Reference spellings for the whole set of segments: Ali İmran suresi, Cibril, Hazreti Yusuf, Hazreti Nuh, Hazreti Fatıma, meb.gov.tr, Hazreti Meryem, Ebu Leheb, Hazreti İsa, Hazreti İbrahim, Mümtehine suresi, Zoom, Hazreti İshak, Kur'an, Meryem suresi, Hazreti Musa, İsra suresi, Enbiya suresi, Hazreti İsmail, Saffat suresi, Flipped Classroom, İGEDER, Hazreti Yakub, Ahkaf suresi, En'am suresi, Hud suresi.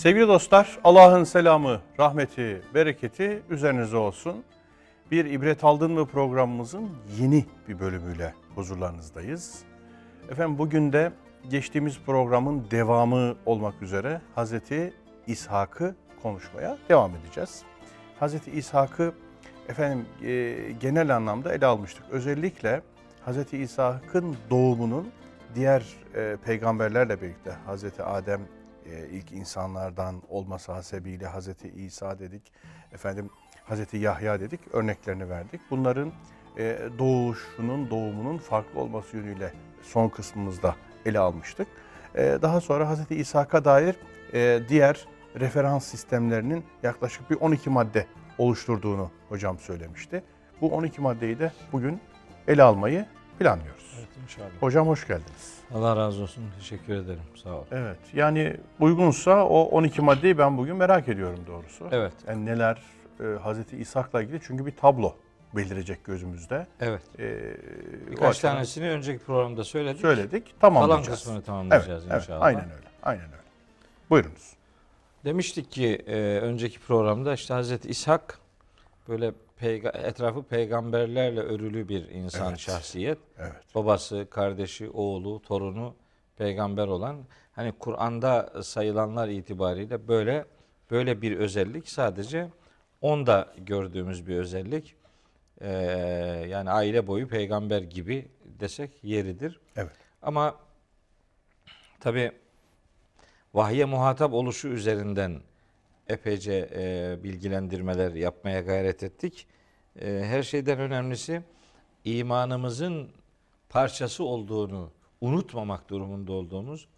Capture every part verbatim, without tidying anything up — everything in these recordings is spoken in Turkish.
Sevgili dostlar, Allah'ın selamı, rahmeti, bereketi üzerinize olsun. Bir ibret aldın mı programımızın yeni bir bölümüyle huzurlarınızdayız. Efendim bugün de geçtiğimiz programın devamı olmak üzere Hazreti İshak'ı konuşmaya devam edeceğiz. Hazreti İshak'ı efendim e, genel anlamda ele almıştık. Özellikle Hazreti İshak'ın doğumunun diğer e, peygamberlerle birlikte Hazreti Adem e, ilk insanlardan olması hasebiyle Hazreti İsa dedik, efendim Hazreti Yahya dedik, örneklerini verdik. Bunların e, doğuşunun, doğumunun farklı olması yönüyle son kısmımızda ele almıştık. E, daha sonra Hazreti İshak'a dair e, diğer referans sistemlerinin yaklaşık bir on iki madde oluşturduğunu hocam söylemişti. Bu on iki maddeyi de bugün ele almayı planlıyoruz. Evet, inşallah. Hocam hoş geldiniz. Allah razı olsun. Teşekkür ederim. Sağ olun. Evet. Yani uygunsa o on iki maddeyi ben bugün merak ediyorum doğrusu. Evet. Yani neler e, Hazreti İshak'la ilgili, çünkü bir tablo belirecek gözümüzde. Evet. Ee, Birkaç tanesini önceki programda söyledik. Söyledik. Tamamlayacağız. Kalan kısmını tamamlayacağız, evet, inşallah. Evet, aynen öyle. Aynen öyle. Buyurunuz. Demiştik ki e, önceki programda işte Hazreti İshak böyle peyga etrafı peygamberlerle örülü bir insan, evet, şahsiyet. Evet. Babası, kardeşi, oğlu, torunu peygamber olan, hani Kur'an'da sayılanlar itibariyle böyle böyle bir özellik sadece onda gördüğümüz bir özellik. Ee, yani aile boyu peygamber gibi desek yeridir. Evet. Ama tabii vahye muhatap oluşu üzerinden epeyce e, bilgilendirmeler yapmaya gayret ettik. E, her şeyden önemlisi imanımızın parçası olduğunu unutmamak durumunda olduğumuz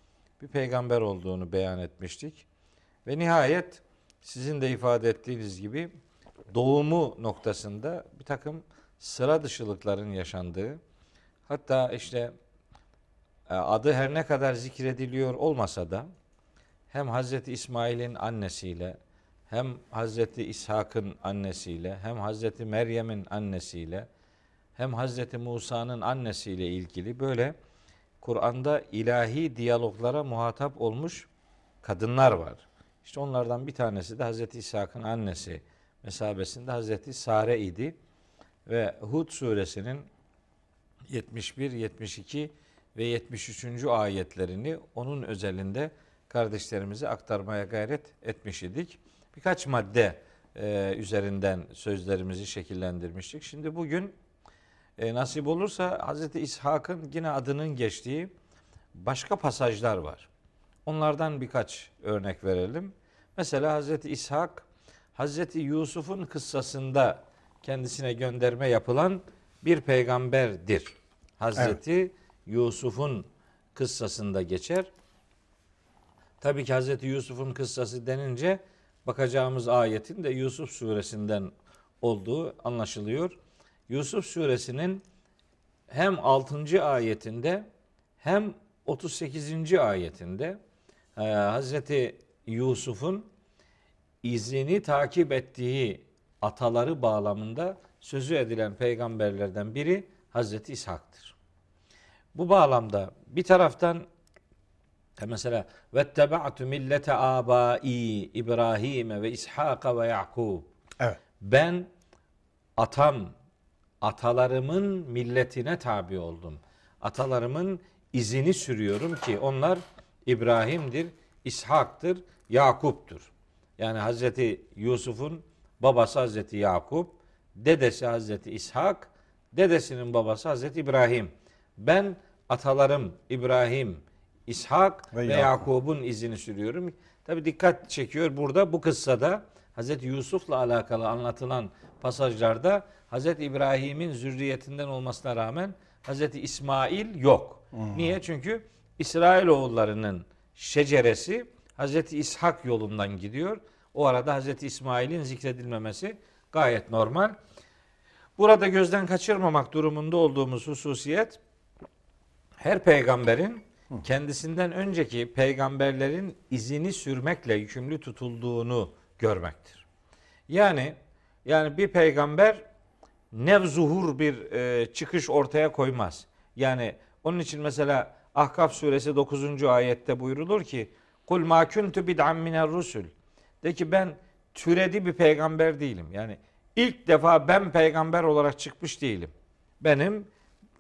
bir peygamber olduğunu beyan etmiştik. Ve nihayet sizin de ifade ettiğiniz gibi doğumu noktasında bir takım sıra dışılıkların yaşandığı, hatta işte adı her ne kadar zikrediliyor olmasa da hem Hazreti İsmail'in annesiyle, hem Hazreti İshak'ın annesiyle, hem Hazreti Meryem'in annesiyle, hem Hazreti Musa'nın annesiyle ilgili böyle Kur'an'da ilahi diyaloglara muhatap olmuş kadınlar var. İşte onlardan bir tanesi de Hazreti İshak'ın annesi mesabesinde Hazreti Sare idi ve Hud suresinin yetmiş bir, yetmiş iki ve yetmiş üçüncü ayetlerini onun özelinde kardeşlerimize aktarmaya gayret etmiş idik. Birkaç madde e, üzerinden sözlerimizi şekillendirmiştik. Şimdi bugün e, nasip olursa Hazreti İshak'ın yine adının geçtiği başka pasajlar var. Onlardan birkaç örnek verelim. Mesela Hazreti İshak, Hazreti Yusuf'un kıssasında kendisine gönderme yapılan bir peygamberdir. Hazreti, evet, Yusuf'un kıssasında geçer. Tabii ki Hazreti Yusuf'un kıssası denince bakacağımız ayetin de Yusuf suresinden olduğu anlaşılıyor. Yusuf suresinin hem altıncı ayetinde hem otuz sekizinci ayetinde Hazreti Yusuf'un izini takip ettiği ataları bağlamında sözü edilen peygamberlerden biri Hazreti İshak'tır. Bu bağlamda bir taraftan mesela vettebe'tu millete abai İbrahim'e ve İshak'a ve Yakub. Evet. Ben atam, atalarımın milletine tabi oldum. Atalarımın izini sürüyorum ki onlar İbrahim'dir, İshak'tır, Yakup'tur. Yani Hazreti Yusuf'un babası Hazreti Yakub, dedesi Hazreti İshak, dedesinin babası Hazreti İbrahim. Ben atalarım İbrahim, İshak ve, ve Yakub'un izini sürüyorum. Tabi dikkat çekiyor burada bu kıssada Hazreti Yusuf'la alakalı anlatılan pasajlarda Hazreti İbrahim'in zürriyetinden olmasına rağmen Hazreti İsmail yok. Hmm. Niye? Çünkü İsrailoğullarının şeceresi Hazreti İshak yolundan gidiyor. O arada Hazreti İsmail'in zikredilmemesi gayet normal. Burada gözden kaçırmamak durumunda olduğumuz hususiyet, her peygamberin kendisinden önceki peygamberlerin izini sürmekle yükümlü tutulduğunu görmektir. Yani yani bir peygamber nevzuhur bir e, çıkış ortaya koymaz. Yani onun için mesela Ahkaf suresi dokuzuncu ayette buyrulur ki Kul ma kuntu bid'an minel rusul. De ki ben türedi bir peygamber değilim. Yani ilk defa ben peygamber olarak çıkmış değilim. Benim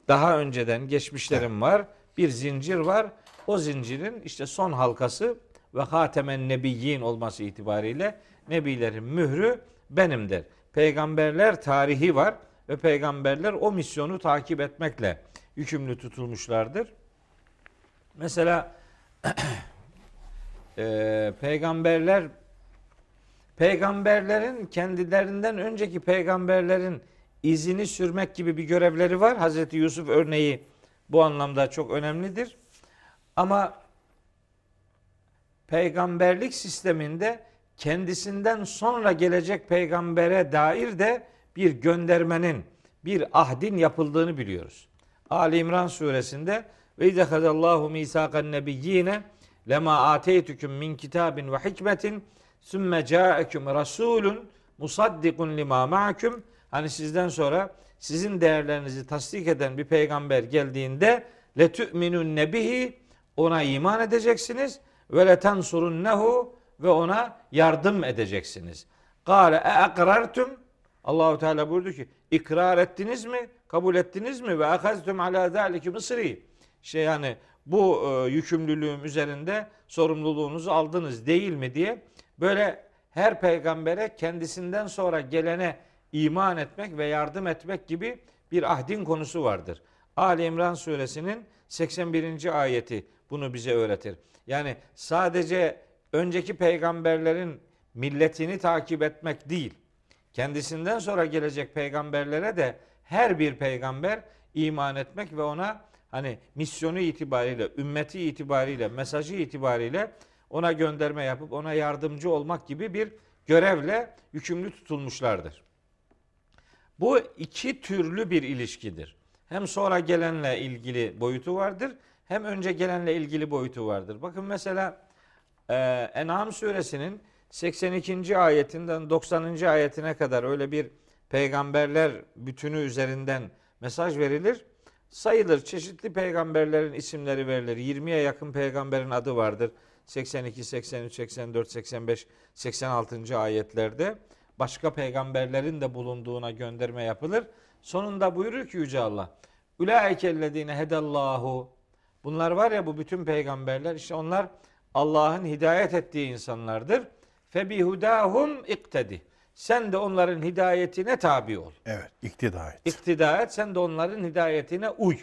daha önceden geçmişlerim var. Bir zincir var. O zincirin işte son halkası ve hatemen nebiyyin olması itibariyle nebilerin mührü benim der. Peygamberler tarihi var ve peygamberler o misyonu takip etmekle yükümlü tutulmuşlardır. Mesela e, peygamberler peygamberlerin kendilerinden önceki peygamberlerin izini sürmek gibi bir görevleri var. Hazreti Yusuf örneği bu anlamda çok önemlidir. Ama peygamberlik sisteminde kendisinden sonra gelecek peygambere dair de bir göndermenin, bir ahdin yapıldığını biliyoruz. Ali İmran suresinde ve izahadallahu misakan nebiyyine lema ateytüküm min kitabin ve hikmetin sümme ca'eküm rasulun musaddikun lima ma'aküm. Hani sizden sonra sizin değerlerinizi tasdik eden bir peygamber geldiğinde letü'minun nebihi, ona iman edeceksiniz ve letensurunnehu, ve ona yardım edeceksiniz. Kâle eakrartum, Allahu Teala buyurdu ki ikrar ettiniz mi? Kabul ettiniz mi? Ve ahaztum ala zalikum isri. Şey yani bu e, yükümlülüğüm üzerinde sorumluluğunuzu aldınız değil mi diye böyle her peygambere kendisinden sonra gelene iman etmek ve yardım etmek gibi bir ahdin konusu vardır. Ali İmran suresinin seksen birinci ayeti bunu bize öğretir. Yani sadece önceki peygamberlerin milletini takip etmek değil, kendisinden sonra gelecek peygamberlere de her bir peygamber iman etmek ve ona hani misyonu itibariyle, ümmeti itibariyle, mesajı itibariyle ona gönderme yapıp ona yardımcı olmak gibi bir görevle yükümlü tutulmuşlardır. Bu iki türlü bir ilişkidir. Hem sonra gelenle ilgili boyutu vardır, hem önce gelenle ilgili boyutu vardır. Bakın mesela Ee, En'am suresinin seksen ikinci ayetinden doksanıncı ayetine kadar öyle bir peygamberler bütünü üzerinden mesaj verilir. Sayılır çeşitli peygamberlerin isimleri verilir. yirmiye yakın peygamberin adı vardır. seksen iki, seksen üç, seksen dört, seksen beş, seksen altıncı ayetlerde başka peygamberlerin de bulunduğuna gönderme yapılır. Sonunda buyurur ki Yüce Allah: "Ülaikellezine hedallahu." Bunlar var ya, bu bütün peygamberler işte onlar Allah'ın hidayet ettiği insanlardır. Febihudahum iktedi. Sen de onların hidayetine tabi ol. Evet, iktida et. İktida et, sen de onların hidayetine uy.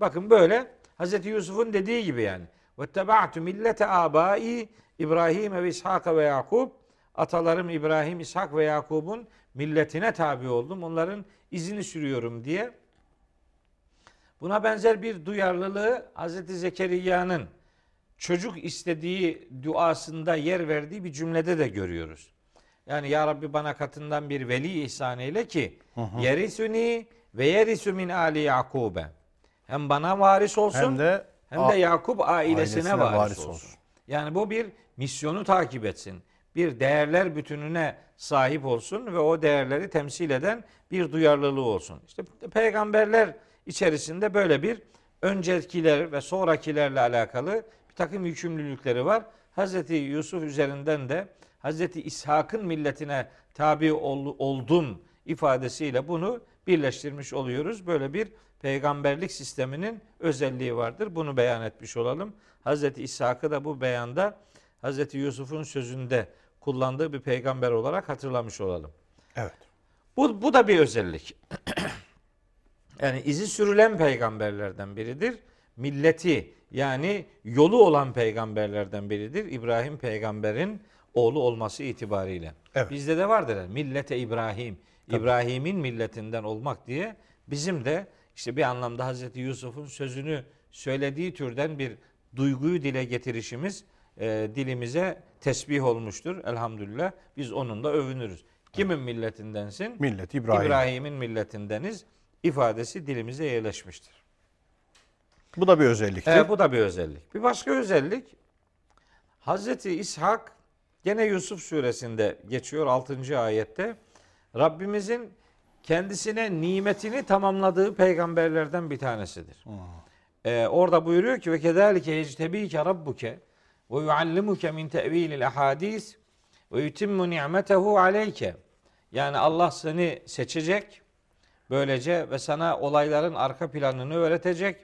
Bakın böyle Hazreti Yusuf'un dediği gibi yani. Vettebaatu millete abai İbrahim ve İshak ve Yakub. Atalarım İbrahim, İshak ve Yakub'un milletine tabi oldum. Onların izini sürüyorum diye. Buna benzer bir duyarlılığı Hazreti Zekeriya'nın çocuk istediği duasında yer verdiği bir cümlede de görüyoruz. Yani Ya Rabbi bana katından bir veli ihsan eyle ki hı hı. yerisuni ve yerisu min ali Yakub'e. Hem bana varis olsun hem de, hem de Yakub ailesine, ailesine varis, varis olsun. olsun. Yani bu bir misyonu takip etsin. Bir değerler bütününe sahip olsun ve o değerleri temsil eden bir duyarlılığı olsun. İşte peygamberler içerisinde böyle bir öncekiler ve sonrakilerle alakalı takım yükümlülükleri var. Hazreti Yusuf üzerinden de Hazreti İshak'ın milletine tabi ol, oldum ifadesiyle bunu birleştirmiş oluyoruz. Böyle bir peygamberlik sisteminin özelliği vardır. Bunu beyan etmiş olalım. Hazreti İshak'ı da bu beyanda Hazreti Yusuf'un sözünde kullandığı bir peygamber olarak hatırlamış olalım. Evet. Bu, bu da bir özellik. Yani izi sürülen peygamberlerden biridir. Milleti yani yolu olan peygamberlerden biridir. İbrahim peygamberin oğlu olması itibariyle. Evet. Bizde de vardır. Millete İbrahim. Tabii. İbrahim'in milletinden olmak diye bizim de işte bir anlamda Hazreti Yusuf'un sözünü söylediği türden bir duyguyu dile getirişimiz e, dilimize tesbih olmuştur. Elhamdülillah biz onunla övünürüz. Kimin milletindensin? Millet İbrahim. İbrahim'in milletindeniz ifadesi dilimize yerleşmiştir. Bu da bir özelliktir. E, bu da bir özellik. Bir başka özellik, Hazreti İshak gene Yusuf suresinde geçiyor altıncı ayette. Rabbimizin kendisine nimetini tamamladığı peygamberlerden bir tanesidir. E, orada buyuruyor ki ve kedalike yectebike rabbuke ve yuallimuke min tevilil ahadis ve yutimmu ni'metehu aleyke. Yani Allah seni seçecek böylece ve sana olayların arka planını öğretecek,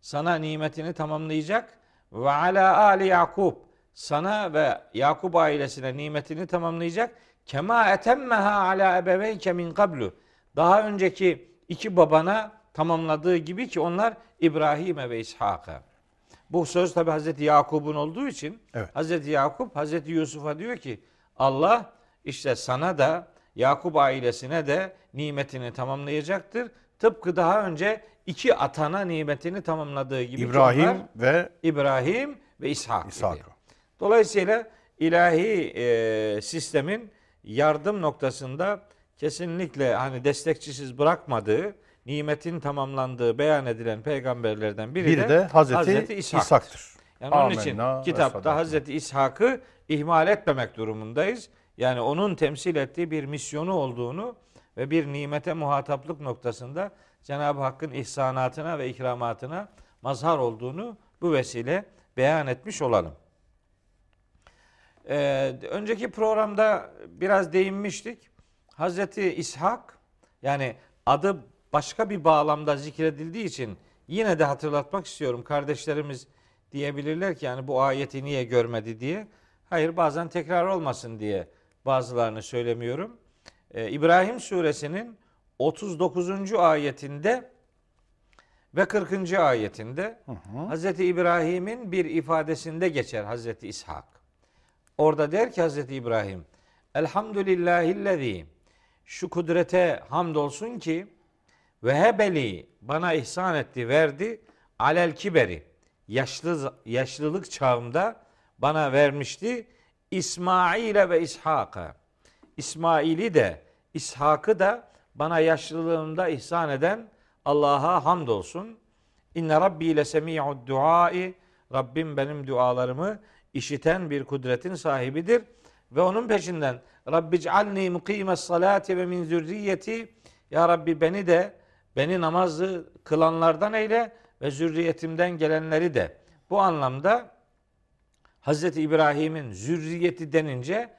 sana nimetini tamamlayacak. Ve ala ali Yakub, sana ve Yakub ailesine nimetini tamamlayacak. Kema etemmeha ala ebeveyke min kablu. Daha önceki iki babana tamamladığı gibi ki onlar İbrahim'e ve İshak'a. Bu söz tabi Hazreti Yakub'un olduğu için, evet. Hazreti Yakub Hazreti Yusuf'a diyor ki Allah işte sana da Yakub ailesine de nimetini tamamlayacaktır. Tıpkı daha önce iki atana nimetini tamamladığı gibi İbrahim ve İbrahim ve İshak. İshak. Dolayısıyla ilahi e, sistemin yardım noktasında kesinlikle hani destekçisiz bırakmadığı, nimetin tamamlandığı beyan edilen peygamberlerden biri, biri de, de Hazreti, Hazreti İshak'tır. İshak'tır. Yani onun için kitapta Hazreti İshak'ı ihmal etmemek durumundayız. Yani onun temsil ettiği bir misyonu olduğunu ve bir nimete muhataplık noktasında Cenab-ı Hakk'ın ihsanatına ve ikramatına mazhar olduğunu bu vesile beyan etmiş olalım. Ee, önceki programda biraz değinmiştik. Hazreti İshak, yani adı başka bir bağlamda zikredildiği için yine de hatırlatmak istiyorum. Kardeşlerimiz diyebilirler ki yani bu ayeti niye görmedi diye. Hayır, bazen tekrar olmasın diye bazılarını söylemiyorum. Ee, İbrahim suresinin otuz dokuzuncu ayetinde ve kırkıncı ayetinde hı hı. Hazreti İbrahim'in bir ifadesinde geçer Hazreti İshak. Orada der ki Hazreti İbrahim, elhamdülillahillezî, şu kudrete hamdolsun ki ve hebeli, bana ihsan etti, verdi, alel kiberi, yaşlı, yaşlılık çağımda bana vermişti, İsmail'e ve İshak'a, İsmail'i de İshak'ı da bana yaşlılığımda ihsan eden Allah'a hamdolsun. İnne Rabbi lesemi'ud duai, Rabbim benim dualarımı işiten bir kudretin sahibidir. Ve onun peşinden Rabbic'alni mukime salati ve min zürriyeti, ya Rabbi beni de beni namazı kılanlardan eyle ve zürriyetimden gelenleri de. Bu anlamda Hazreti İbrahim'in zürriyeti denince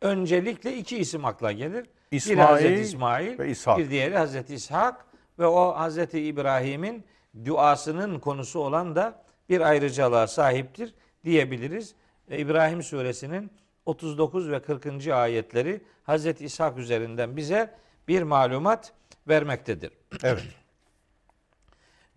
öncelikle iki isim akla gelir. İsmail, biri Hazreti İsmail ve İshak. Bir diğeri Hazreti İshak ve o Hazreti İbrahim'in duasının konusu olan da bir ayrıcalığa sahiptir diyebiliriz. Ve İbrahim suresinin otuz dokuz ve kırkıncı ayetleri Hazreti İshak üzerinden bize bir malumat vermektedir. Evet.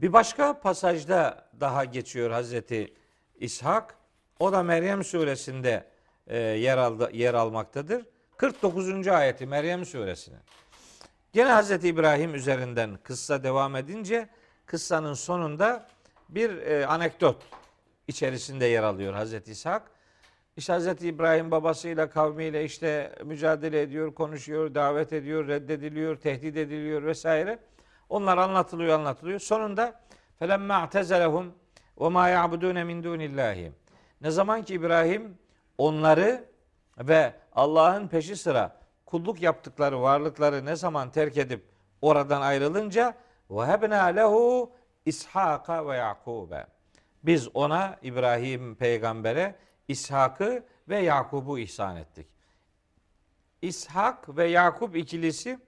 Bir başka pasajda daha geçiyor Hazreti İshak. O da Meryem suresinde e, yer, aldı, yer almaktadır. kırk dokuzuncu ayeti Meryem suresine. Gene Hazreti İbrahim üzerinden kıssa devam edince kıssanın sonunda bir e, anekdot içerisinde yer alıyor Hazreti İshak. İşte Hazreti İbrahim babasıyla, kavmiyle işte mücadele ediyor, konuşuyor, davet ediyor, reddediliyor, tehdit ediliyor vesaire. Onlar anlatılıyor, anlatılıyor. Sonunda فَلَمَّا اَعْتَزَلَهُمْ وَمَا يَعْبُدُونَ مِنْ دُونِ اللّٰهِ. Ne zaman ki İbrahim onları ve Allah'ın peşi sıra kulluk yaptıkları varlıkları ne zaman terk edip oradan ayrılınca وَهَبْنَا لَهُ إِسْحَاقَ وَيَعْقُوبَ. Biz ona, İbrahim peygambere, İshak'ı ve Yakub'u ihsan ettik. İshak ve Yakub ikilisi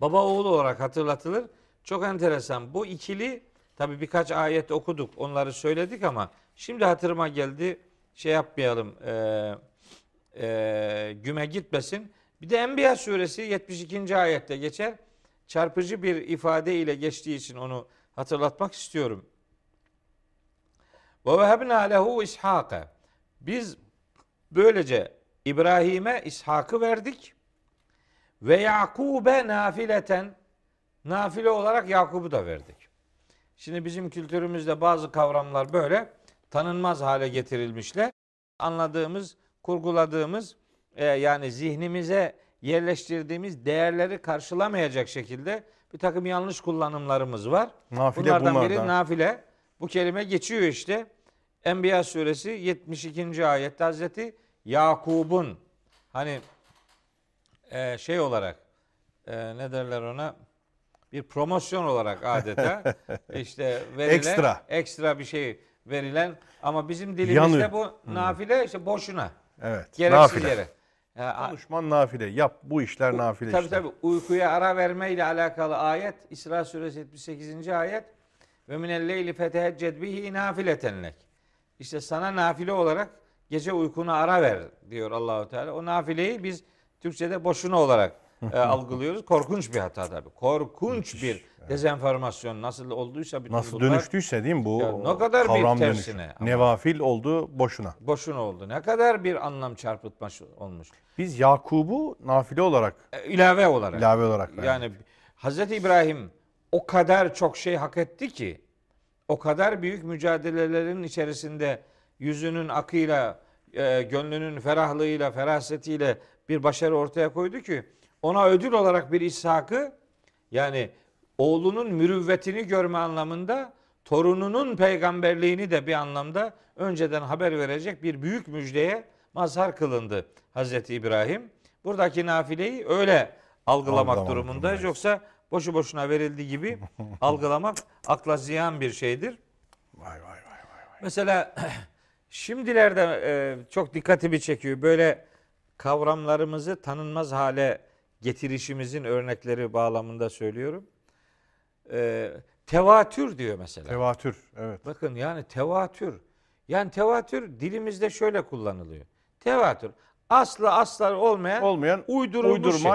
baba oğlu olarak hatırlatılır. Çok enteresan. Bu ikili, tabi birkaç ayet okuduk, onları söyledik ama şimdi hatırıma geldi, şey yapmayalım, e, e, güme gitmesin. Bir de Enbiya suresi yetmiş ikinci ayette geçer. Çarpıcı bir ifade ile geçtiği için onu hatırlatmak istiyorum. Ve vehebna lehu İshak'a. Biz böylece İbrahim'e İshak'ı verdik. Ve Yakub'e nafileten, nafile olarak Yakub'u da verdik. Şimdi bizim kültürümüzde bazı kavramlar böyle tanınmaz hale getirilmişler. Anladığımız, kurguladığımız, e, yani zihnimize yerleştirdiğimiz değerleri karşılamayacak şekilde bir takım yanlış kullanımlarımız var. Nafile bunlardan, bunlardan biri nafile. Bu kelime geçiyor işte. Enbiya suresi yetmiş ikinci ayette Hazreti Yakub'un hani e, şey olarak e, ne derler ona, bir promosyon olarak adeta işte verilen ekstra. ekstra bir şey verilen, ama bizim dilimizde yanıyor. Bu Hı. nafile işte boşuna. Evet. Gereksiz yere. Konuşman nafile. Yap bu işler U, nafile tabii işler. Tabii tabii. Uykuya ara verme ile alakalı ayet İsra suresi yetmiş sekizinci ayet. Ve minelleyli fetehecced bihi nafiletenlek. İşte sana nafile olarak gece uykunu ara ver diyor Allahu Teala. O nafileyi biz Türkçe'de boşuna olarak e, algılıyoruz. Korkunç bir hata tabii. Korkunç Müthiş. bir dezenformasyon. Nasıl olduysa bütün Nasıl bunlar, dönüştüyse değil mi bu ya, ne kadar kavram bir tersine. Nevafil oldu boşuna. Boşuna oldu. Ne kadar bir anlam çarpıtma olmuş. Biz Yakub'u nafile olarak. E, ilave olarak. İlave olarak. Yani, yani Hazreti İbrahim o kadar çok şey hak etti ki, o kadar büyük mücadelelerin içerisinde yüzünün akıyla, e, gönlünün ferahlığıyla, ferasetiyle bir başarı ortaya koydu ki ona ödül olarak bir İshak'ı, yani oğlunun mürüvvetini görme anlamında torununun peygamberliğini de bir anlamda önceden haber verecek bir büyük müjdeye mazhar kılındı Hazreti İbrahim. Buradaki nafileyi öyle algılamak Algılamam durumundayız. Yoksa boşu boşuna verildiği gibi algılamak akla ziyan bir şeydir. Vay vay vay vay. vay. Mesela şimdilerde e, çok dikkatimi çekiyor. Böyle kavramlarımızı tanınmaz hale getirişimizin örnekleri bağlamında söylüyorum. E, tevatür diyor mesela. Tevatür, evet. Bakın yani tevatür. Yani tevatür dilimizde şöyle kullanılıyor. Tevatür. Aslı aslar olmayan, olmayan uydurma şey.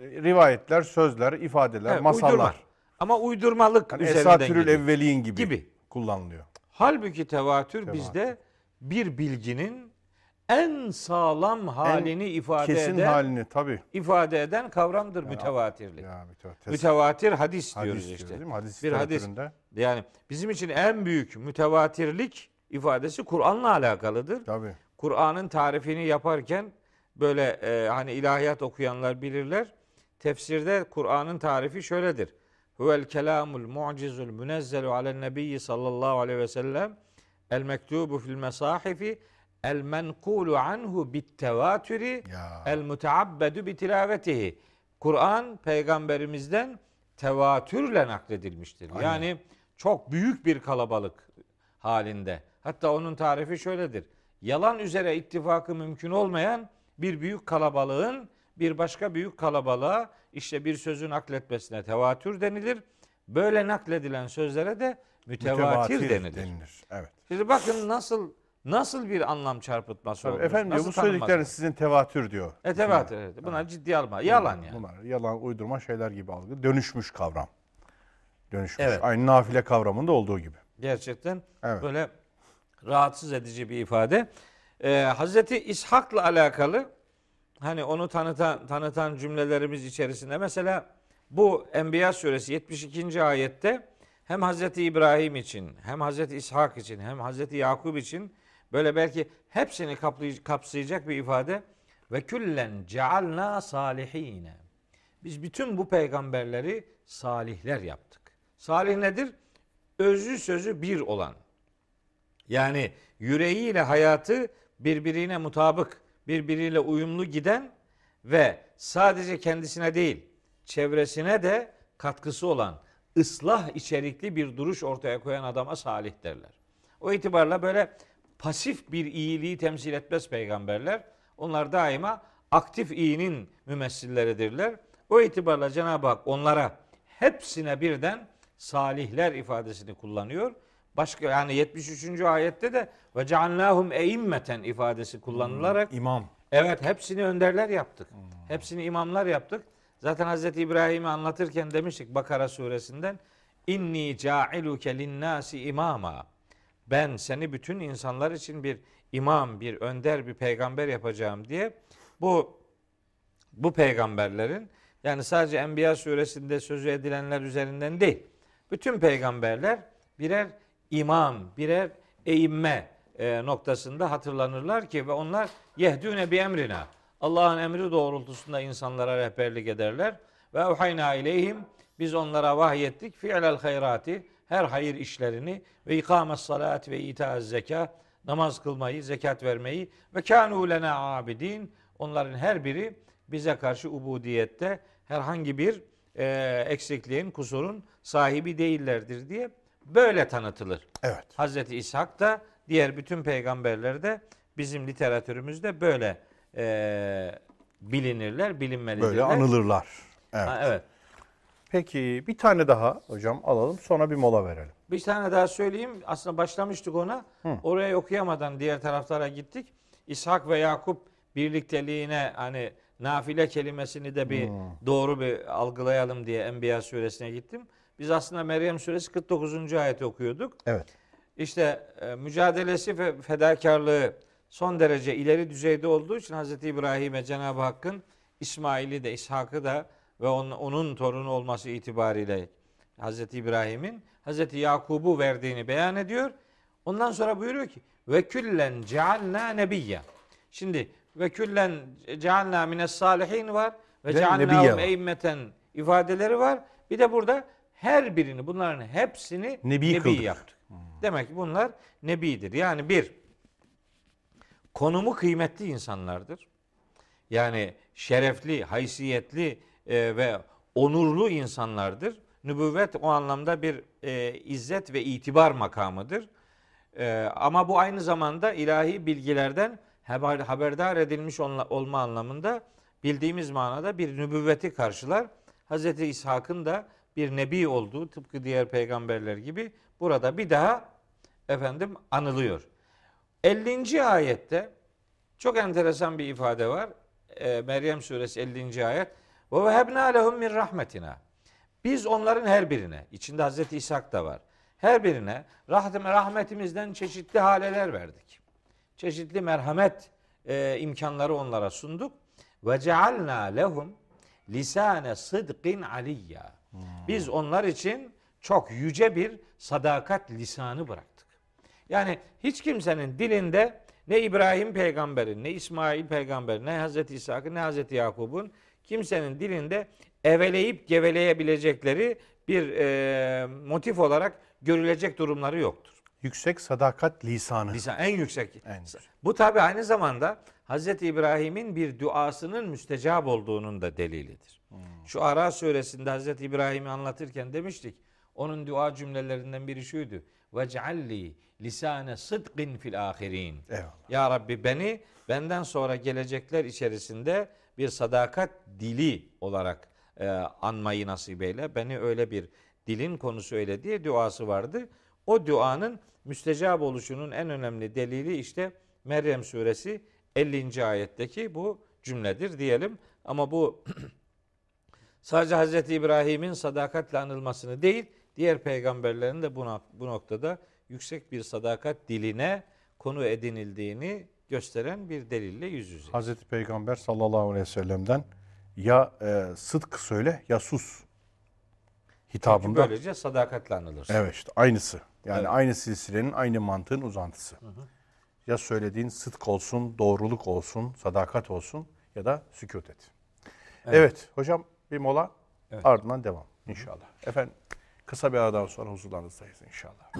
Rivayetler, sözler, ifadeler, evet, masallar. Uydurma. Ama uydurmalık yani üzerinden esatürül evveliyin gibi, gibi kullanılıyor. Halbuki tevatür, tevatür bizde bir bilginin en sağlam halini en ifade kesin eden, halini, tabii. ifade eden kavramdır yani, mütevatirlik. Ya, mütevatir. Mütevatir hadis, hadis diyoruz işte. Diyor, hadis bir hadis. Yani bizim için en büyük mütevatirlik ifadesi Kur'an'la alakalıdır. Tabii. Kur'an'ın tarifini yaparken böyle e, hani ilahiyat okuyanlar bilirler. Tefsirde Kur'an'ın tarifi şöyledir. Huvel kelamul mu'cizul münezzelu alen nebiyyi sallallahu aleyhi ve sellem el mektubu fil mesahifi el menkulu anhu bit tevatüri el muteabbedu bitilavetihi. Kur'an peygamberimizden tevatürle nakledilmiştir. Aynen. Yani çok büyük bir kalabalık halinde. Hatta onun tarifi şöyledir. Yalan üzere ittifakı mümkün olmayan bir büyük kalabalığın bir başka büyük kalabalığa işte bir sözü nakletmesine tevatür denilir. Böyle nakledilen sözlere de mütevatir, mütevatir denilir. denilir. Evet. Şimdi bakın nasıl nasıl bir anlam çarpıtması olmuş. Efendim diyor, bu söyledikleriniz sizin tevatür diyor. E tevatür evet. Bunlar evet. ciddi alma. Yalan yani. Bunlar yalan, uydurma şeyler gibi algı. Dönüşmüş kavram. Dönüşmüş. Evet. Aynı nafile kavramında olduğu gibi. Gerçekten evet. böyle... Rahatsız edici bir ifade. Ee, Hazreti İshak'la alakalı hani onu tanıtan, tanıtan cümlelerimiz içerisinde mesela bu Enbiya suresi yetmiş ikinci ayette hem Hazreti İbrahim için hem Hazreti İshak için hem Hazreti Yakub için böyle belki hepsini kapsayacak bir ifade. Ve küllen cealna salihine. Biz bütün bu peygamberleri salihler yaptık. Salih nedir? Özü sözü bir olan. Yani yüreğiyle hayatı birbirine mutabık, birbiriyle uyumlu giden ve sadece kendisine değil, çevresine de katkısı olan, ıslah içerikli bir duruş ortaya koyan adama salih derler. O itibarla böyle pasif bir iyiliği temsil etmez peygamberler. Onlar daima aktif iyinin mümessilleridirler. O itibarla Cenab-ı Hak onlara hepsine birden salihler ifadesini kullanıyor. Başka yani yetmiş üçüncü ayette de ve ceallâhum eimmeten ifadesi kullanılarak hmm, imam. Evet, hepsini önderler yaptık. Hmm. Hepsini imamlar yaptık. Zaten Hazreti İbrahim'i anlatırken demiştik Bakara suresinden inni ca'iluke linnâsi imama. Ben seni bütün insanlar için bir imam, bir önder, bir peygamber yapacağım diye bu bu peygamberlerin yani sadece Enbiya suresinde sözü edilenler üzerinden değil. Bütün peygamberler birer İmam, birer eğimme e, noktasında hatırlanırlar ki ve onlar yehdüne bi emrina. Allah'ın emri doğrultusunda insanlara rehberlik ederler. Ve evhayna ileyhim. Biz onlara vahyettik. Fi'lel hayrati. Her hayır işlerini. Ve ikames salat ve itaz zeka. Namaz kılmayı, zekat vermeyi. Ve kânû lena abidin. Onların her biri bize karşı ubudiyette herhangi bir e, eksikliğin, kusurun sahibi değillerdir diye böyle tanıtılır. Evet. Hazreti İshak da diğer bütün peygamberler de bizim literatürümüzde böyle e, bilinirler, bilinmelidirler. Böyle anılırlar. Evet. Ha, evet. Peki bir tane daha hocam alalım, sonra bir mola verelim. Bir tane daha söyleyeyim. Aslında başlamıştık ona. Hı. Oraya okuyamadan diğer taraflara gittik. İshak ve Yakup birlikteliğine hani nafile kelimesini de bir Hı. doğru bir algılayalım diye Enbiya suresine gittim. Biz aslında Meryem suresi kırk dokuzuncu ayeti okuyorduk. Evet. İşte e, mücadelesi ve fedakarlığı son derece ileri düzeyde olduğu için Hazreti İbrahim'e Cenab-ı Hakk'ın İsmail'i de İshak'ı da ve onun, onun torunu olması itibariyle Hazreti İbrahim'in Hazreti Yakub'u verdiğini beyan ediyor. Ondan sonra buyuruyor ki ve küllen cealna nebiyya. Şimdi ve küllen cealna mines salihin var ve cealna eymmeten ifadeleri var. Bir de burada her birini, bunların hepsini nebi, nebi yaptık. Hmm. Demek ki bunlar nebidir. Yani bir, konumu kıymetli insanlardır. Yani şerefli, haysiyetli e, ve onurlu insanlardır. Nübüvvet o anlamda bir e, izzet ve itibar makamıdır. E, ama bu aynı zamanda ilahi bilgilerden haber, haberdar edilmiş onla, olma anlamında bildiğimiz manada bir nübüvveti karşılar. Hazreti İshak'ın da bir nebi olduğu tıpkı diğer peygamberler gibi burada bir daha efendim anılıyor. ellinci ayette çok enteresan bir ifade var. E, Meryem suresi ellinci ayet. Ve vehebna lehum min rahmetina. Biz onların her birine, içinde Hazreti İshak da var, her birine rahmetimizden çeşitli haleler verdik. Çeşitli merhamet e, imkanları onlara sunduk. Ve cealna lehum lisane sıdkın aliyya. Biz onlar için çok yüce bir sadakat lisanı bıraktık. Yani hiç kimsenin dilinde ne İbrahim peygamberin, ne İsmail peygamberin, ne Hazreti İshak'ın, ne Hazreti Yakub'un kimsenin dilinde eveleyip geveleyebilecekleri bir e, motif olarak görülecek durumları yoktur. Yüksek sadakat lisanı. Lisan, en yüksek. En yüksek. Bu tabi aynı zamanda Hazreti İbrahim'in bir duasının müstecab olduğunun da delilidir. Hmm. Şu Ara suresinde Hazreti İbrahim'i anlatırken demiştik. Onun dua cümlelerinden biri şuydu. Vec'alli lisane sıdkın fil ahirin. Ya Rabbi beni benden sonra gelecekler içerisinde bir sadakat dili olarak e, anmayı nasip eyle. Beni öyle bir dilin konusu öyle diye duası vardı. O duanın müstecab oluşunun en önemli delili işte Meryem suresi ellinci ayetteki bu cümledir diyelim. Ama bu sadece Hazreti İbrahim'in sadakatle anılmasını değil, diğer peygamberlerin de bu, bu noktada yüksek bir sadakat diline konu edinildiğini gösteren bir delille yüz yüze. Hazreti Peygamber sallallahu aleyhi ve sellem'den ya e, sıdkı söyle ya sus hitabında. Peki böylece sadakatle anılırsın. Evet işte aynısı. Yani evet. Aynı silsilenin, aynı mantığın uzantısı. Hı hı. Ya söylediğin sıdk olsun, doğruluk olsun, sadakat olsun ya da sükût et. Evet, evet hocam bir mola evet. Ardından devam inşallah. Hı hı. Efendim kısa bir aradan sonra huzurlarınızdayız inşallah.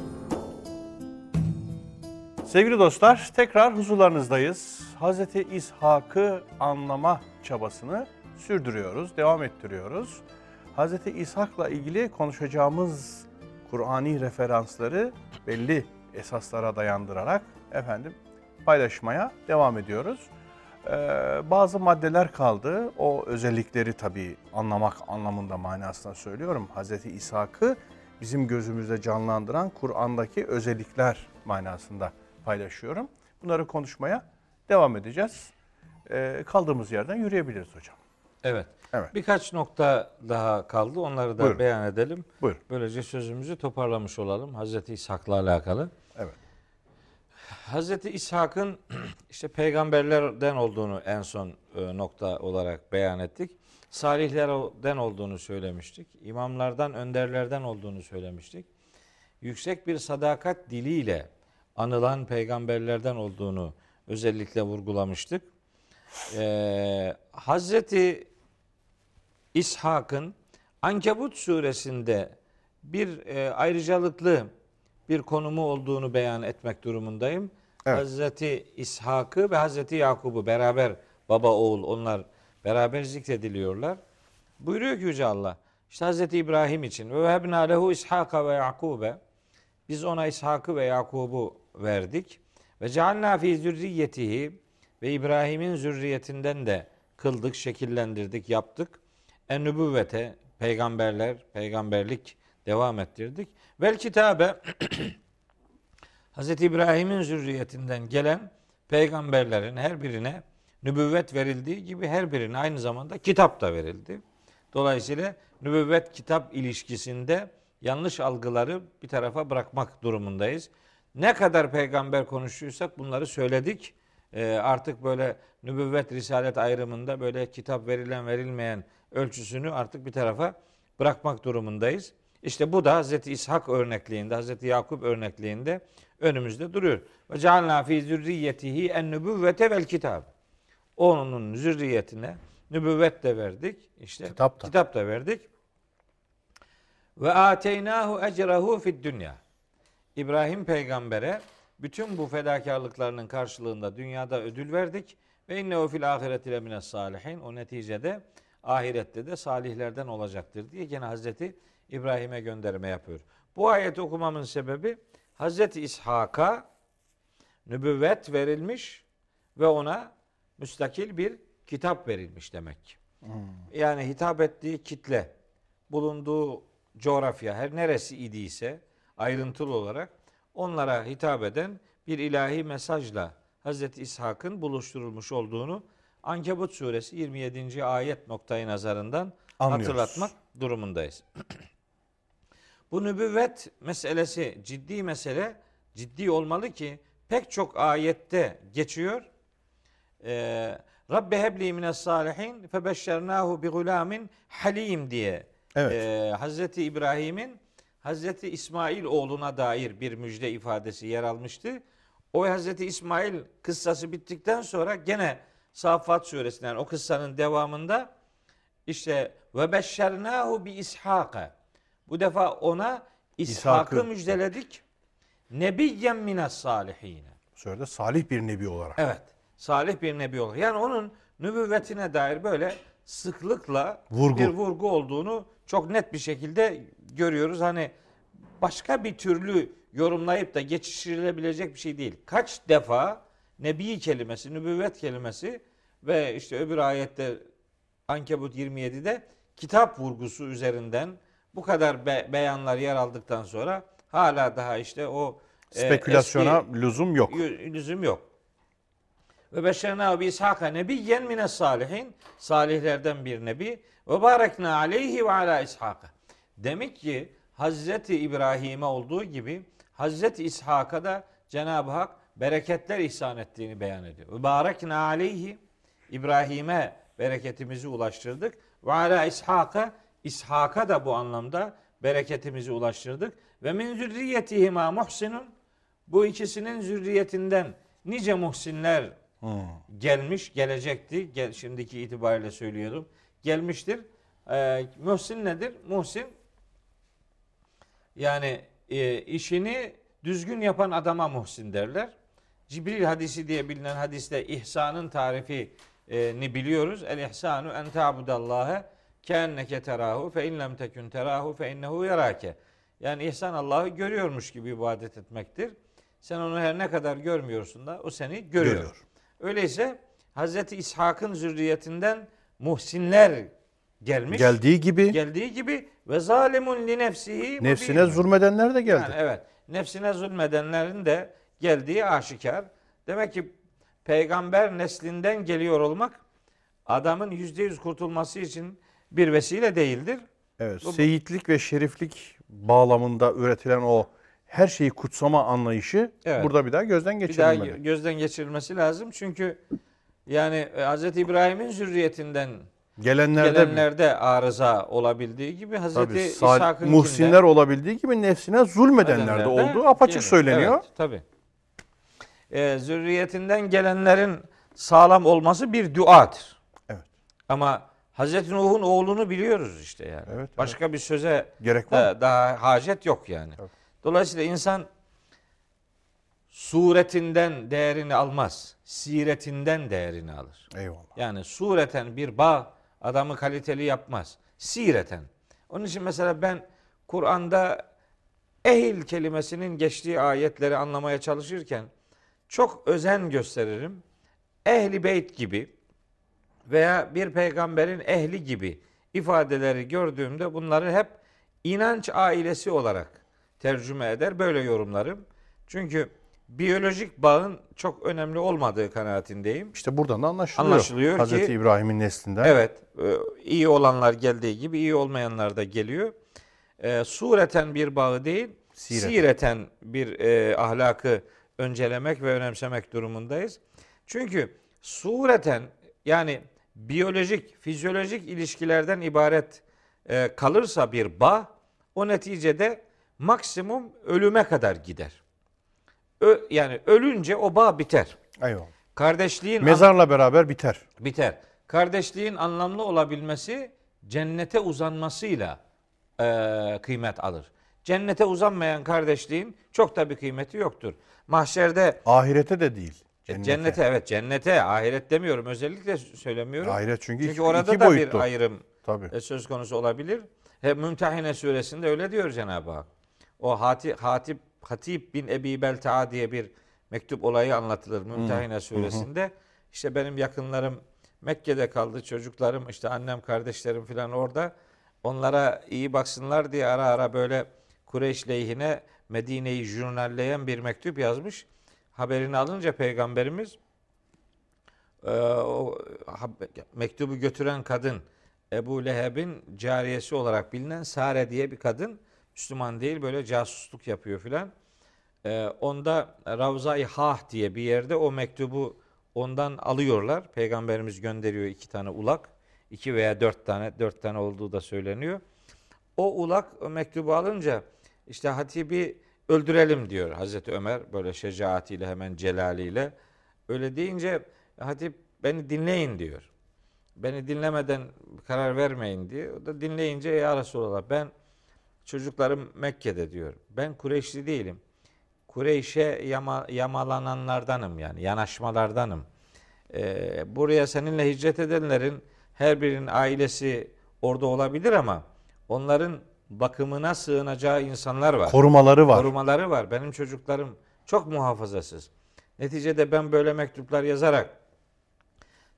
Sevgili dostlar tekrar huzurlarınızdayız. Hazreti İshak'ı anlama çabasını sürdürüyoruz, devam ettiriyoruz. Hazreti İshak'la ilgili konuşacağımız Kur'ani referansları belli esaslara dayandırarak efendim paylaşmaya devam ediyoruz. Ee, bazı maddeler kaldı. O özellikleri tabii anlamak anlamında manasına söylüyorum. Hazreti İshak'ı bizim gözümüzde canlandıran Kur'an'daki özellikler manasında paylaşıyorum. Bunları konuşmaya devam edeceğiz. Ee, kaldığımız yerden yürüyebiliriz hocam. Evet. Evet. Birkaç nokta daha kaldı. Onları da buyurun, beyan edelim. Buyurun. Böylece sözümüzü toparlamış olalım Hazreti İshak'la alakalı. Evet. Hazreti İshak'ın işte peygamberlerden olduğunu en son nokta olarak beyan ettik. Salihlerden olduğunu söylemiştik. İmamlardan, önderlerden olduğunu söylemiştik. Yüksek bir sadakat diliyle anılan peygamberlerden olduğunu özellikle vurgulamıştık. Ee, Hazreti İshak'ın Ankebut suresinde bir e, ayrıcalıklı bir konumu olduğunu beyan etmek durumundayım. Evet. Hazreti İshak'ı ve Hazreti Yakub'u beraber baba oğul onlar beraber zikrediliyorlar. Buyuruyor ki Yüce Allah işte Hazreti İbrahim için ve hebna lehu İshaka ve Yakube Biz ona İshak'ı ve Yakub'u verdik. Ve cealna fi zürriyetihi ve İbrahim'in zürriyetinden de kıldık, şekillendirdik, yaptık. En nübüvvete, peygamberler, peygamberlik devam ettirdik. Vel kitabe, Hz. İbrahim'in zürriyetinden gelen peygamberlerin her birine nübüvvet verildiği gibi her birine aynı zamanda kitap da verildi. Dolayısıyla nübüvvet kitap ilişkisinde yanlış algıları bir tarafa bırakmak durumundayız. Ne kadar peygamber konuştuysak bunları söyledik. Ee, artık böyle nübüvvet, risalet ayrımında böyle kitap verilen verilmeyen ölçüsünü artık bir tarafa bırakmak durumundayız. İşte bu da Hazreti İshak örnekliğinde, Hazreti Yakub örnekliğinde önümüzde duruyor. Ve cealna fi zürriyetihi en nübüvvete vel kitab. Onun zürriyetine nübüvvet de verdik, işte kitap da, kitap da verdik. Ve ateynahu ecrehu fid dünya. İbrahim peygambere bütün bu fedakarlıklarının karşılığında dünyada ödül verdik ve innehu fil ahireti lemine's salihin. O neticede ahirette de salihlerden olacaktır diye gene Hazreti İbrahim'e gönderme yapıyor. Bu ayeti okumamın sebebi Hazreti İshak'a nübüvvet verilmiş ve ona müstakil bir kitap verilmiş demek. Hmm. Yani hitap ettiği kitle, bulunduğu coğrafya, her neresi idiyse ayrıntılı olarak onlara hitap eden bir ilahi mesajla Hazreti İshak'ın buluşturulmuş olduğunu Ankebut suresi yirmi yedinci ayet noktayı nazarından anlıyoruz, hatırlatmak durumundayız. Bu nübüvvet meselesi ciddi mesele, ciddi olmalı ki pek çok ayette geçiyor. Ee, Rabbe hebli mine's salihin febeşşernahu bi gulamin halim diye. Evet. Ee, Hazreti İbrahim'in Hazreti İsmail oğluna dair bir müjde ifadesi yer almıştı. O Hazreti İsmail kıssası bittikten sonra gene Saffat suresinden yani o kıssanın devamında işte ve beşşernahu bi İshaka. Bu defa ona İshak'ı İshak müjdeledik. Nebiyyen mine's salihine. Bu sefer de salih bir nebi olarak. Evet. Salih bir nebi olarak. Yani onun nübüvvetine dair böyle sıklıkla vurgu. bir vurgu olduğunu çok net bir şekilde görüyoruz. Hani başka bir türlü yorumlayıp da geçiştirilebilecek bir şey değil. Kaç defa nebi kelimesi, nübüvvet kelimesi ve işte öbür ayette Ankebut yirmi yedide kitap vurgusu üzerinden bu kadar be- beyanlar yer aldıktan sonra hala daha işte o spekülasyona e, lüzum yok. Lüzum yok. Ve beşerna bi İshaka nebiyyen mine's salihin. Salihlerden bir nebi. Ve barekna aleyhi ve ala İshaka. Demek ki Hazreti İbrahim'e olduğu gibi Hazreti İshak'a da Cenab-ı Hak bereketler ihsan ettiğini beyan ediyor. Ve barekna aleyhi, İbrahim'e bereketimizi ulaştırdık. Ve ala İshaka, İshak'a da bu anlamda bereketimizi ulaştırdık. Ve min zürriyetihima muhsinun. Bu ikisinin zürriyetinden nice muhsinler Hmm. gelmiş, gelecekti. Gel, şimdiki itibariyle söylüyorum. Gelmiştir. Ee, muhsin nedir? Muhsin yani e, işini düzgün yapan adama muhsin derler. Cibril hadisi diye bilinen hadiste ihsanın tarifini biliyoruz. El ihsanu en ta'budallaha keenneke terahu fe in lem tekun terahu fe innehu yarake. Yani ihsan Allah'ı görüyormuş gibi ibadet etmektir. Sen onu her ne kadar görmüyorsun da o seni görüyor. görüyor. Öyleyse Hazreti İshak'ın zürriyetinden muhsinler gelmiş. Geldiği gibi. Geldiği gibi ve zalimun li nefsihi. Nefsine zulmedenler de geldi. Yani evet. Nefsine zulmedenlerin de geldiği aşikar. Demek ki peygamber neslinden geliyor olmak adamın yüzde yüz kurtulması için bir vesile değildir. Evet. Bu, seyitlik ve şeriflik bağlamında üretilen o her şeyi kutsama anlayışı evet. burada bir daha gözden geçirilmeli. Bir daha gözden geçirilmesi lazım. Çünkü yani Hz. İbrahim'in zürriyetinden gelenlerde, gelenlerde arıza olabildiği gibi Hz. İshak'ın muhsinler olabildiği gibi nefsine zulmedenlerde olduğu apaçık yani, söyleniyor. Evet, tabii. Ee, zürriyetinden gelenlerin sağlam olması bir duadır. Evet. Ama Hz. Nuh'un oğlunu biliyoruz işte yani. Evet, Başka evet. bir söze gerek da, daha hacet yok yani. Evet. Dolayısıyla insan suretinden değerini almaz. Siretinden değerini alır. Eyvallah. Yani sureten bir bağ adamı kaliteli yapmaz. Sireten. Onun için mesela ben Kur'an'da ehil kelimesinin geçtiği ayetleri anlamaya çalışırken çok özen gösteririm. Ehli beyt gibi veya bir peygamberin ehli gibi ifadeleri gördüğümde bunları hep inanç ailesi olarak tercüme eder. Böyle yorumlarım. Çünkü biyolojik bağın çok önemli olmadığı kanaatindeyim. İşte buradan da anlaşılıyor. Anlaşılıyor Hazreti ki, İbrahim'in neslinden. Evet. İyi olanlar geldiği gibi iyi olmayanlar da geliyor. E, sureten bir bağı değil, sireten, sireten bir e, ahlakı öncelemek ve önemsemek durumundayız. Çünkü sureten yani biyolojik, fizyolojik ilişkilerden ibaret e, kalırsa bir bağ, o neticede maksimum ölüme kadar gider. Ö, yani ölünce o bağ biter. Eyvallah. Kardeşliğin mezarla beraber biter. Biter. Kardeşliğin anlamlı olabilmesi cennete uzanmasıyla e, kıymet alır. Cennete uzanmayan kardeşliğin çok da bir kıymeti yoktur. Mahşerde ahirete de değil. Cennete. cennete evet cennete ahiret demiyorum, özellikle söylemiyorum. Ahiret çünkü, çünkü iki, orada iki da boyutlu. Bir ayrım tabii söz konusu olabilir. Hem Mümtehine suresinde öyle diyor Cenab-ı Hak. O Hatib, Hatib, Hatib bin Ebi Belta diye bir mektup olayı anlatılır Mümtehine hmm. suresinde. Hmm. İşte benim yakınlarım Mekke'de kaldı, çocuklarım işte annem kardeşlerim filan orada. Onlara iyi baksınlar diye ara ara böyle Kureyş lehine Medine'yi jurnalleyen bir mektup yazmış. Haberini alınca Peygamberimiz e, o mektubu götüren kadın Ebu Leheb'in cariyesi olarak bilinen Sare diye bir kadın, Müslüman değil, böyle casusluk yapıyor filan. E, onda Ravza-i Hah diye bir yerde o mektubu ondan alıyorlar. Peygamberimiz gönderiyor iki tane ulak. İki veya dört tane, dört tane olduğu da söyleniyor. O ulak o mektubu alınca işte hatibi öldürelim diyor Hazreti Ömer, böyle şecaatiyle, hemen celaliyle. Öyle deyince hatip beni dinleyin diyor. Beni dinlemeden karar vermeyin diye. O da dinleyince ya Resulallah ben çocuklarım Mekke'de diyor. Ben Kureyşli değilim. Kureyş'e yama, yamalananlardanım yani yanaşmalardanım. Ee, buraya seninle hicret edenlerin her birinin ailesi orada olabilir ama onların bakımına sığınacağı insanlar var. Korumaları var. Korumaları var. Benim çocuklarım çok muhafazasız. Neticede ben böyle mektuplar yazarak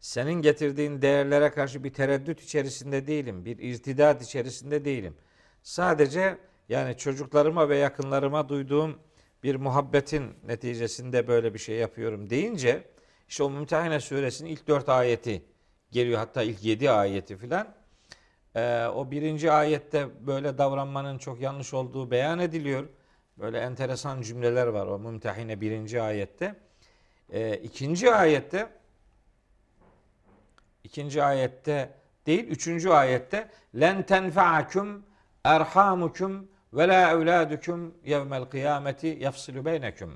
senin getirdiğin değerlere karşı bir tereddüt içerisinde değilim. Bir irtidat içerisinde değilim. Sadece yani çocuklarıma ve yakınlarıma duyduğum bir muhabbetin neticesinde böyle bir şey yapıyorum deyince işte o Mümtehine suresinin ilk dört ayeti geliyor, hatta ilk yedi ayeti filan. Ee, o birinci ayette böyle davranmanın çok yanlış olduğu beyan ediliyor. Böyle enteresan cümleler var o Mümtehine birinci ayette. Ee, ikinci ayette, ikinci ayette değil, üçüncü ayette لَنْ تَنْفَعَكُمْ اَرْحَامُكُمْ وَلَا اَوْلَادُكُمْ يَوْمَ الْقِيَامَةِ يَفْصِلُ بَيْنَكُمْ.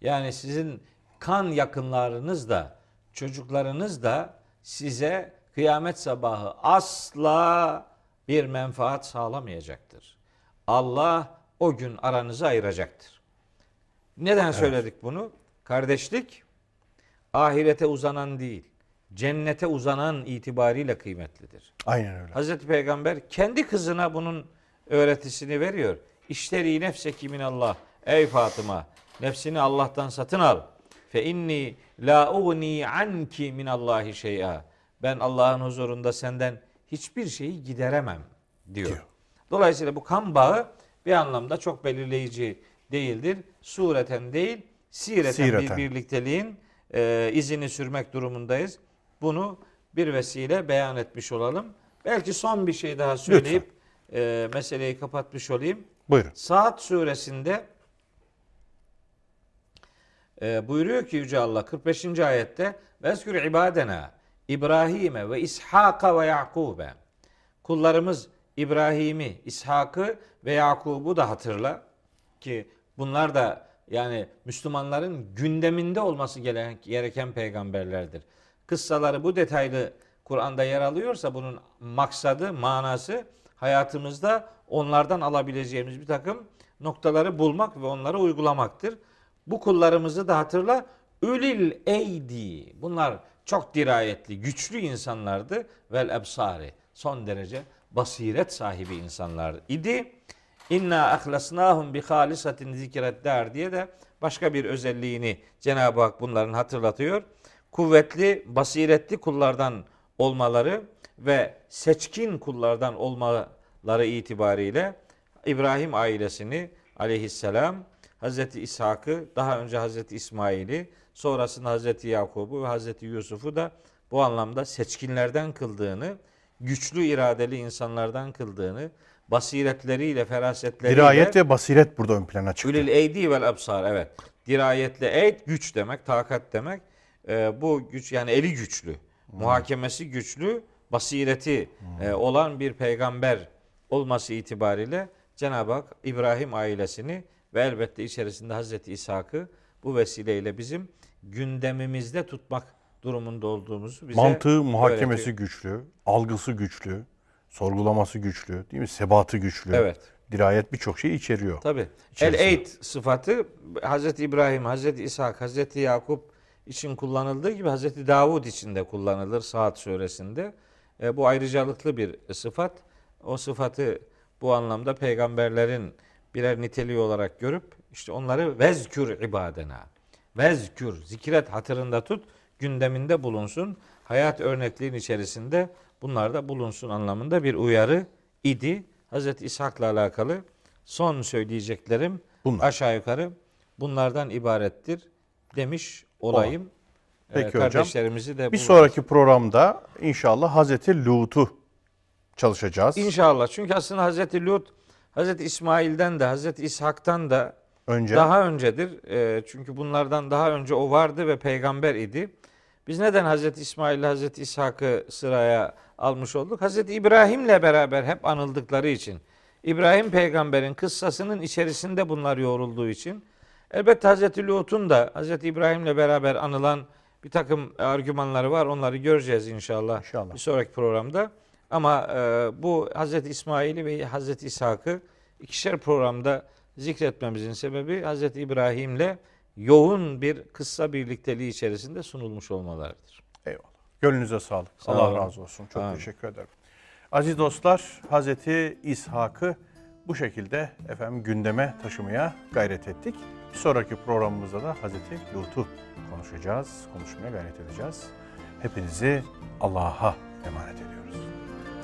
Yani sizin kan yakınlarınız da çocuklarınız da size kıyamet sabahı asla bir menfaat sağlamayacaktır. Allah o gün aranızı ayıracaktır. Neden evet. söyledik bunu? Kardeşlik ahirete uzanan değil, cennete uzanan itibariyle kıymetlidir. Aynen öyle. Hazreti Peygamber kendi kızına bunun öğretisini veriyor. İşteri nefseki minallah. Ey Fatıma, nefsini Allah'tan satın al. Fe inni la ugni anki minallahi şey'a. Ben Allah'ın huzurunda senden hiçbir şeyi gideremem diyor. diyor. Dolayısıyla bu kan bağı bir anlamda çok belirleyici değildir. Sureten değil, sireten, sireten. bir birlikteliğin e, izini sürmek durumundayız. Bunu bir vesile beyan etmiş olalım. Belki son bir şey daha söyleyip e, meseleyi kapatmış olayım. Buyurun. Sa'd suresinde e, buyuruyor ki Yüce Allah kırk beşinci ayette Vezkür ibadena İbrahim'e ve İshak'a ve Yakub'e. Kullarımız İbrahim'i, İshak'ı ve Yakub'u da hatırla ki bunlar da yani Müslümanların gündeminde olması gereken peygamberlerdir. Kıssaları bu detaylı Kur'an'da yer alıyorsa bunun maksadı, manası hayatımızda onlardan alabileceğimiz bir takım noktaları bulmak ve onları uygulamaktır. Bu kullarımızı da hatırla. Ülil eydi. Bunlar çok dirayetli, güçlü insanlardı. Vel ebsari. Son derece basiret sahibi insanlar idi. İnna ahlasnahum bi halisatin zikretler diye de başka bir özelliğini Cenab-ı Hak bunların hatırlatıyor. Kuvvetli, basiretli kullardan olmaları ve seçkin kullardan olmaları itibariyle İbrahim ailesini aleyhisselam, Hazreti İshak'ı, daha önce Hazreti İsmail'i, sonrasında Hazreti Yakub'u ve Hazreti Yusuf'u da bu anlamda seçkinlerden kıldığını, güçlü iradeli insanlardan kıldığını, basiretleriyle, ferasetleriyle... Dirayet ve basiret burada ön plana çıkıyor. Ülül eydi vel absar, evet. Dirayetle eyd güç demek, takat demek. Ee, bu güç, yani eli güçlü, hmm. muhakemesi güçlü, basireti hmm. e, olan bir peygamber olması itibariyle Cenab-ı Hak İbrahim ailesini ve elbette içerisinde Hazreti İshak'ı bu vesileyle bizim gündemimizde tutmak durumunda olduğumuzu bize mantığı, muhakemesi öğretiyor. Güçlü, algısı güçlü, sorgulaması güçlü, değil mi? Sebatı güçlü. Evet. Dirayet birçok şeyi içeriyor. Tabii. El-Eyd sıfatı Hazreti İbrahim, Hazreti İshak, Hazreti Yakup için kullanıldığı gibi Hazreti Davud için de kullanılır Sa'd suresinde. E, bu ayrıcalıklı bir sıfat. O sıfatı bu anlamda peygamberlerin birer niteliği olarak görüp işte onları vezkür ibadena. Vezkür, zikret, hatırında tut, gündeminde bulunsun. Hayat örnekliğin içerisinde bunlar da bulunsun anlamında bir uyarı idi. Hazreti İshak'la alakalı son söyleyeceklerim bunlar, aşağı yukarı bunlardan ibarettir demiş olayım. Peki ee, kardeşlerimizi hocam, de bir sonraki programda inşallah Hazreti Lut'u çalışacağız. İnşallah, çünkü aslında Hazreti Lut Hazreti İsmail'den de Hazreti İshak'tan da önce, daha öncedir. E, çünkü bunlardan daha önce o vardı ve peygamber idi. Biz neden Hazreti İsmail ile Hazreti İshak'ı sıraya almış olduk? Hazreti İbrahim'le beraber hep anıldıkları için. İbrahim peygamberin kıssasının içerisinde bunlar yoğrulduğu için. Elbette Hazreti Lut'un da Hazreti İbrahim'le beraber anılan bir takım argümanları var. Onları göreceğiz inşallah, inşallah. bir sonraki programda. Ama e, bu Hazreti İsmail'i ve Hazreti İshak'ı ikişer programda zikretmemizin sebebi Hazreti İbrahim'le yoğun bir kıssa birlikteliği içerisinde sunulmuş olmalarıdır. Eyvallah. Gönlünüze sağlık. Sağ Allah olun. Razı olsun. Çok Amin. Teşekkür ederim. Aziz dostlar, Hazreti İshak'ı bu şekilde efendim gündeme taşımaya gayret ettik. Bir sonraki programımızda da Hazreti Lut'u konuşacağız, konuşmaya gayret edeceğiz. Hepinizi Allah'a emanet ediyorum.